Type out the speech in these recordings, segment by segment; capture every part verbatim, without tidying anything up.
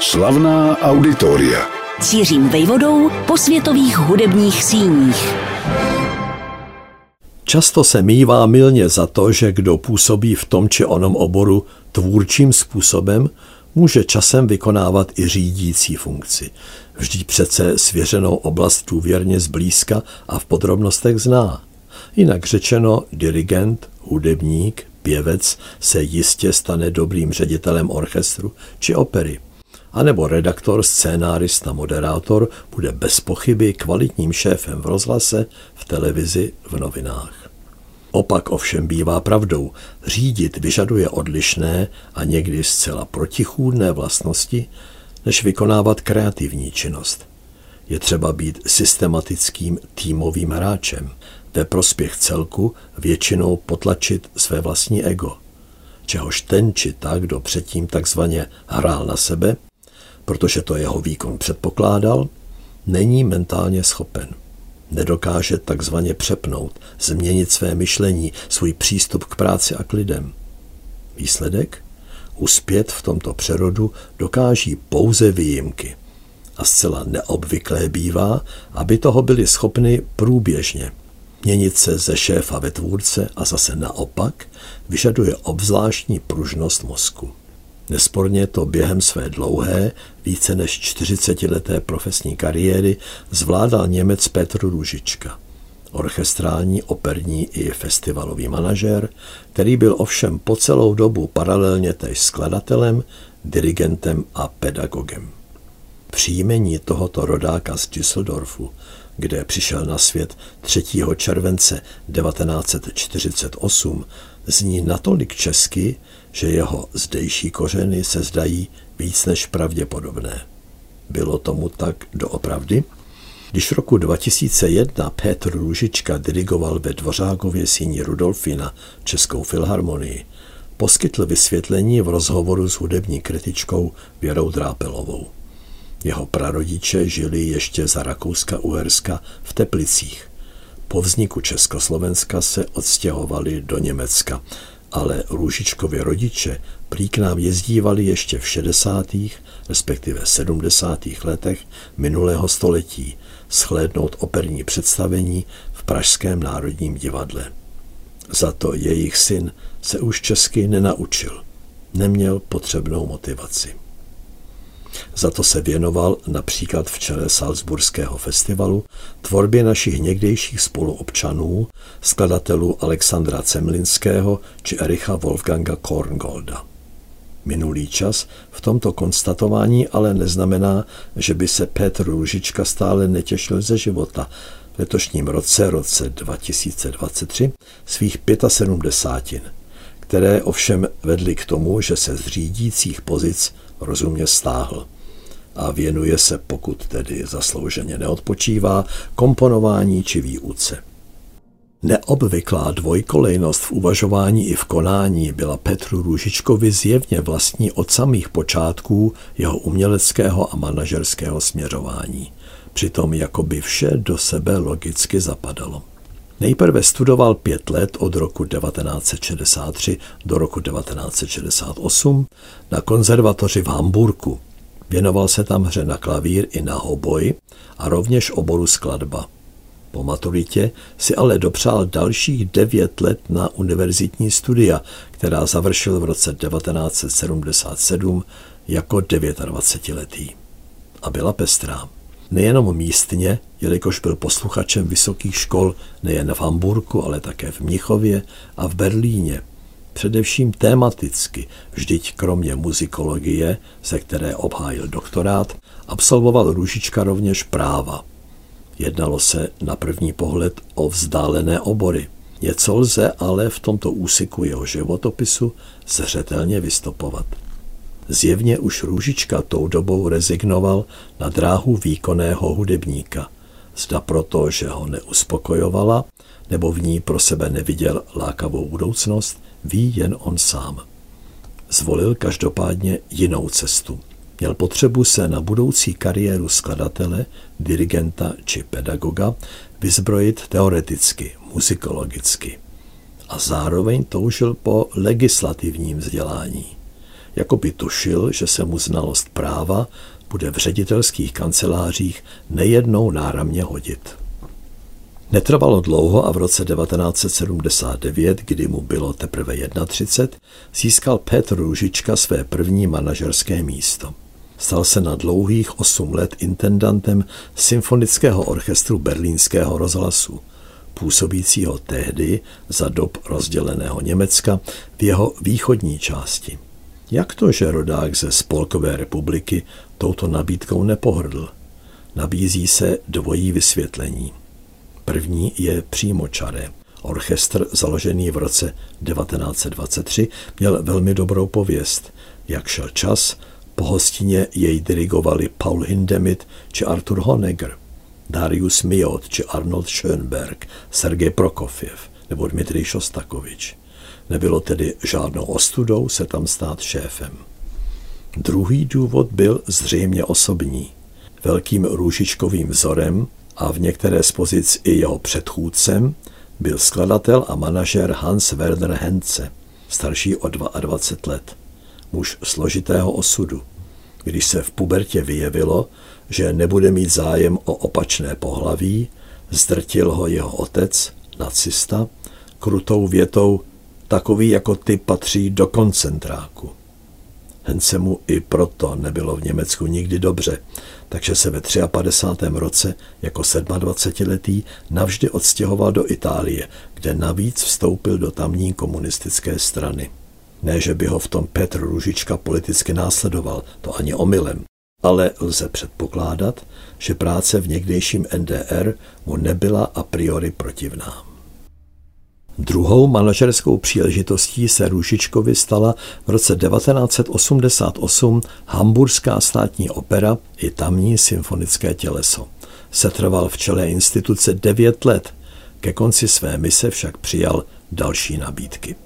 Slavná auditoria. S Jiřím Vejvodou po světových hudebních síních. Často se mívá mylně za to, že kdo působí v tom či onom oboru tvůrčím způsobem, může časem vykonávat i řídící funkci. Vždyť přece svěřenou oblast důvěrně zblízka a v podrobnostech zná. Jinak řečeno, dirigent, hudebník, pěvec se jistě stane dobrým ředitelem orchestru či opery. A nebo redaktor, scénárista, moderátor bude bez pochyby kvalitním šéfem v rozhlase, v televizi, v novinách. Opak ovšem bývá pravdou. Řídit vyžaduje odlišné a někdy zcela protichůdné vlastnosti, než vykonávat kreativní činnost. Je třeba být systematickým týmovým hráčem, ve prospěch celku většinou potlačit své vlastní ego, čehož ten či ta, kdo předtím takzvaně hrál na sebe, protože to jeho výkon předpokládal, není mentálně schopen. Nedokáže takzvaně přepnout, změnit své myšlení, svůj přístup k práci a k lidem. Výsledek? Uspět v tomto přerodu dokáží pouze výjimky. A zcela neobvyklé bývá, aby toho byli schopni průběžně. Měnit se ze šéfa ve tvůrce a zase naopak vyžaduje obzvláštní pružnost mozku. Nesporně to během své dlouhé, více než čtyřicetileté profesní kariéry zvládal Němec Peter Ruzicka, orchestrální, operní i festivalový manažer, který byl ovšem po celou dobu paralelně též skladatelem, dirigentem a pedagogem. Příjmení tohoto rodáka z Düsseldorfu, kde přišel na svět třetího července devatenáct set čtyřicet osm, zní natolik česky, že jeho zdejší kořeny se zdají víc než pravděpodobné. Bylo tomu tak doopravdy? Když roku dva tisíce jedna Petr Ruzicka dirigoval ve Dvořákově síni Rudolfina Českou filharmonii, poskytl vysvětlení v rozhovoru s hudební kritičkou Věrou Drápelovou. Jeho prarodiče žili ještě za Rakouska-Uherska v Teplicích. Po vzniku Československa se odstěhovali do Německa, ale Ruzickovi rodiče prý k nám jezdívali ještě v šedesátých, respektive sedmdesátých letech minulého století shlédnout operní představení v Pražském národním divadle. Za to jejich syn se už česky nenaučil, neměl potřebnou motivaci. Za to se věnoval například v čele Salcburského festivalu tvorbě našich někdejších spoluobčanů, skladatelů Alexandra Zemlinského či Ericha Wolfganga Korngolda. Minulý čas v tomto konstatování ale neznamená, že by se Petr Ruzicka stále netěšil ze života. V letošním roce, roce dva tisíce dvacet tři, svých sedmdesáti pěti, které ovšem vedly k tomu, že se z řídících pozic rozumně stáhl a věnuje se, pokud tedy zaslouženě neodpočívá, komponování či výuce. Neobvyklá dvojkolejnost v uvažování i v konání byla Petru Ruzickovi zjevně vlastní od samých počátků jeho uměleckého a manažerského směřování. Přitom jakoby vše do sebe logicky zapadalo. Nejprve studoval pět let od roku devatenáct set šedesát tři do roku devatenáct set šedesát osm na konzervatoři v Hamburku. Věnoval se tam hře na klavír i na hoboj a rovněž oboru skladba. Po maturitě si ale dopřál dalších devět let na univerzitní studia, která završil v roce devatenáct set sedmdesát sedm jako dvacetidevítiletý. A byla pestrá. Nejenom místně, jelikož byl posluchačem vysokých škol nejen v Hamburku, ale také v Mnichově a v Berlíně. Především tematicky, vždyť kromě muzikologie, ze které obhájil doktorát, absolvoval Ruzicka rovněž práva. Jednalo se na první pohled o vzdálené obory. Něco lze ale v tomto úseku jeho životopisu zřetelně vystopovat. Zjevně už Ruzicka tou dobou rezignoval na dráhu výkonného hudebníka. Zda proto, že ho neuspokojovala, nebo v ní pro sebe neviděl lákavou budoucnost, ví jen on sám. Zvolil každopádně jinou cestu. Měl potřebu se na budoucí kariéru skladatele, dirigenta či pedagoga vyzbrojit teoreticky, muzikologicky. A zároveň toužil po legislativním vzdělání. jako by tušil, že se mu znalost práva bude v ředitelských kancelářích nejednou náramně hodit. Netrvalo dlouho a v roce devatenáct set sedmdesát devět, kdy mu bylo teprve třicet jedna, získal Petr Ruzicka své první manažerské místo. Stal se na dlouhých osm let intendantem Symfonického orchestru Berlínského rozhlasu, působícího tehdy za dob rozděleného Německa v jeho východní části. Jak to, že rodák ze Spolkové republiky touto nabídkou nepohrdl? Nabízí se dvojí vysvětlení. První je přímočaré. Orchestr, založený v roce devatenáct set dvacet tři, měl velmi dobrou pověst. Jak šel čas, po hostině jej dirigovali Paul Hindemith či Arthur Honegger, Darius Milhaud či Arnold Schönberg, Sergej Prokofjev nebo Dmitrij Šostakovič. Nebylo tedy žádnou ostudou se tam stát šéfem. Druhý důvod byl zřejmě osobní. Velkým Růžičkovým vzorem a v některé z pozic i jeho předchůdcem byl skladatel a manažer Hans Werner Henze, starší o dvacet dva let, muž složitého osudu. Když se v pubertě vyjevilo, že nebude mít zájem o opačné pohlaví, zdrtil ho jeho otec, nacista, krutou větou: takový jako ty patří do koncentráku. Henze mu i proto nebylo v Německu nikdy dobře, takže se ve padesátém třetím roce jako dvacetisedmiletý navždy odstěhoval do Itálie, kde navíc vstoupil do tamní komunistické strany. Ne, že by ho v tom Petr Ruzicka politicky následoval, to ani omylem, ale lze předpokládat, že práce v někdejším N D R mu nebyla a priori protivná. Druhou manažerskou příležitostí se Ruzickovi stala v roce devatenáct set osmdesát osm Hamburská státní opera i tamní symfonické těleso. Setrval v čele instituce devět let, ke konci své mise však přijal další nabídky.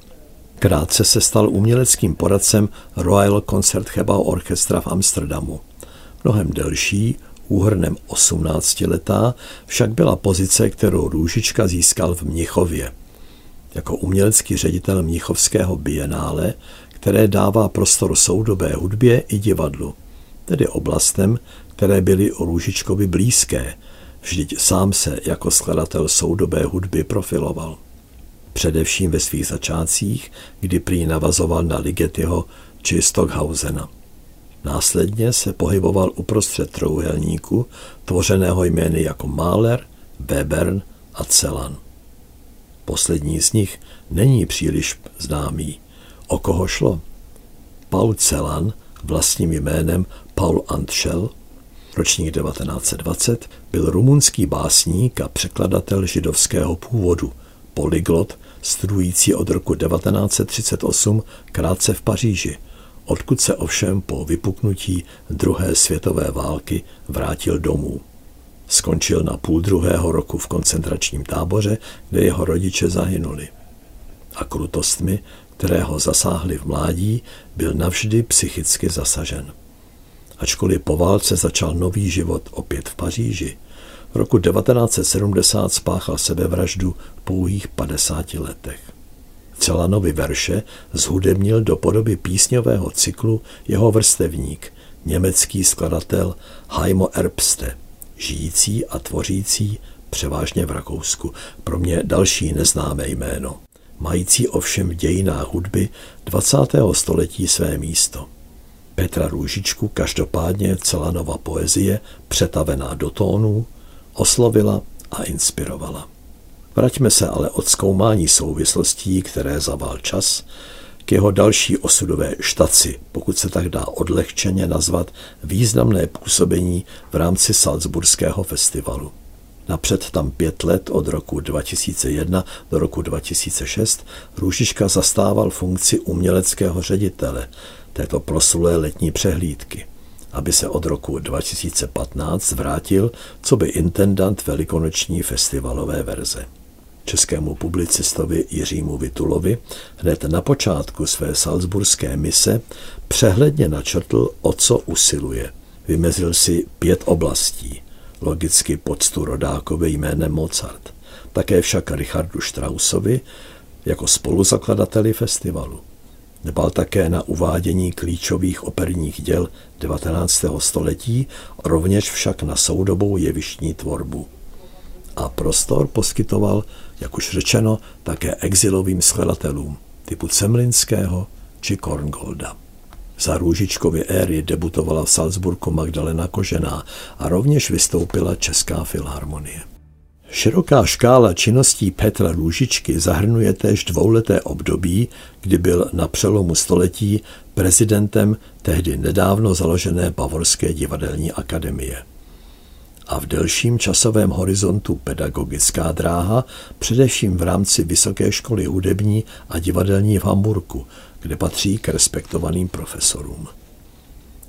Krátce se stal uměleckým poradcem Royal Concertgebouw Orchestra v Amsterdamu. Mnohem delší, úhrnem osmnáctiletá, však byla pozice, kterou Ruzicka získal v Mnichově. Jako umělecký ředitel Mnichovského bienále, které dává prostor soudobé hudbě i divadlu, tedy oblastem, které byly Ruzickovi blízké, vždyť sám se jako skladatel soudobé hudby profiloval. Především ve svých začátcích, kdy prý navazoval na Ligetiho či Stockhausena. Následně se pohyboval uprostřed trojúhelníku, tvořeného jmény jako Mahler, Webern a Celan. Poslední z nich není příliš známý. O koho šlo? Paul Celan, vlastním jménem Paul Antschel, ročník devatenáct set dvacet, byl rumunský básník a překladatel židovského původu, polyglot, studující od roku devatenáct set třicet osm krátce v Paříži, odkud se ovšem po vypuknutí druhé světové války vrátil domů. Skončil na půl druhého roku v koncentračním táboře, kde jeho rodiče zahynuli. A krutostmi, které ho zasáhly v mládí, byl navždy psychicky zasažen. Ačkoliv po válce začal nový život opět v Paříži, v roku devatenáct set sedmdesát spáchal sebevraždu v pouhých padesáti letech. Celanovi verše zhudebnil do podoby písňového cyklu jeho vrstevník, německý skladatel Heimo Erbste, žijící a tvořící převážně v Rakousku, pro mě další neznámé jméno, mající ovšem v dějinách hudby dvacátého století své místo. Petra Ruzicku každopádně Celanova poezie, přetavená do tónů, oslovila a inspirovala. Vraťme se ale od zkoumání souvislostí, které zaval čas, k jeho další osudové štaci, pokud se tak dá odlehčeně nazvat významné působení v rámci Salcburského festivalu. Napřed tam pět let od roku dva tisíce jedna do roku dva tisíce šest Ruzicka zastával funkci uměleckého ředitele této proslulé letní přehlídky, aby se od roku dva tisíce patnáct vrátil coby intendant velikonoční festivalové verze. Českému publicistovi Jiřímu Vítulovi hned na počátku své salcburské mise přehledně načrtl, o co usiluje. Vymezil si pět oblastí, logicky poctu rodákovi jménem Mozart, také však Richardu Straussovi jako spoluzakladateli festivalu. Dbal také na uvádění klíčových operních děl devatenáctého století, rovněž však na soudobou jevištní tvorbu. A prostor poskytoval, jak už řečeno, také exilovým skladatelům typu Zemlinského či Korngolda. Za Růžičkovy éry debutovala v Salcburku Magdalena Kožená a rovněž vystoupila Česká filharmonie. Široká škála činností Petra Růžičky zahrnuje též dvouleté období, kdy byl na přelomu století prezidentem tehdy nedávno založené Bavorské divadelní akademie. A v delším časovém horizontu pedagogická dráha, především v rámci Vysoké školy hudební a divadelní v Hamburku, kde patří k respektovaným profesorům.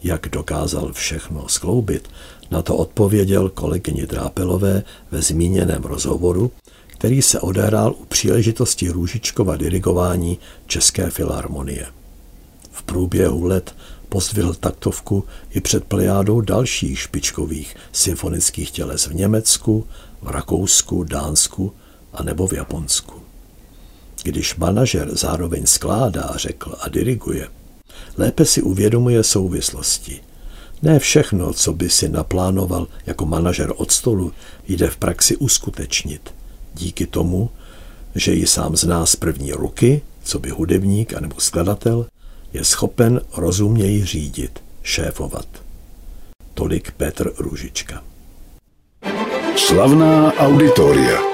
Jak dokázal všechno skloubit, na to odpověděl kolegyni Drápelové ve zmíněném rozhovoru, který se odehrál u příležitosti Růžičkova dirigování České filharmonie. V průběhu let pozdvihl taktovku i před plejádou dalších špičkových symfonických těles v Německu, v Rakousku, Dánsku a nebo v Japonsku. Když manažer zároveň skládá, řekl a diriguje, lépe si uvědomuje souvislosti. Ne všechno, co by si naplánoval jako manažer od stolu, jde v praxi uskutečnit. Díky tomu, že ji sám zná z první ruky, co by hudebník anebo skladatel, je schopen rozuměji řídit, šéfovat. Tolik Petr Růžička. Slavná auditoria.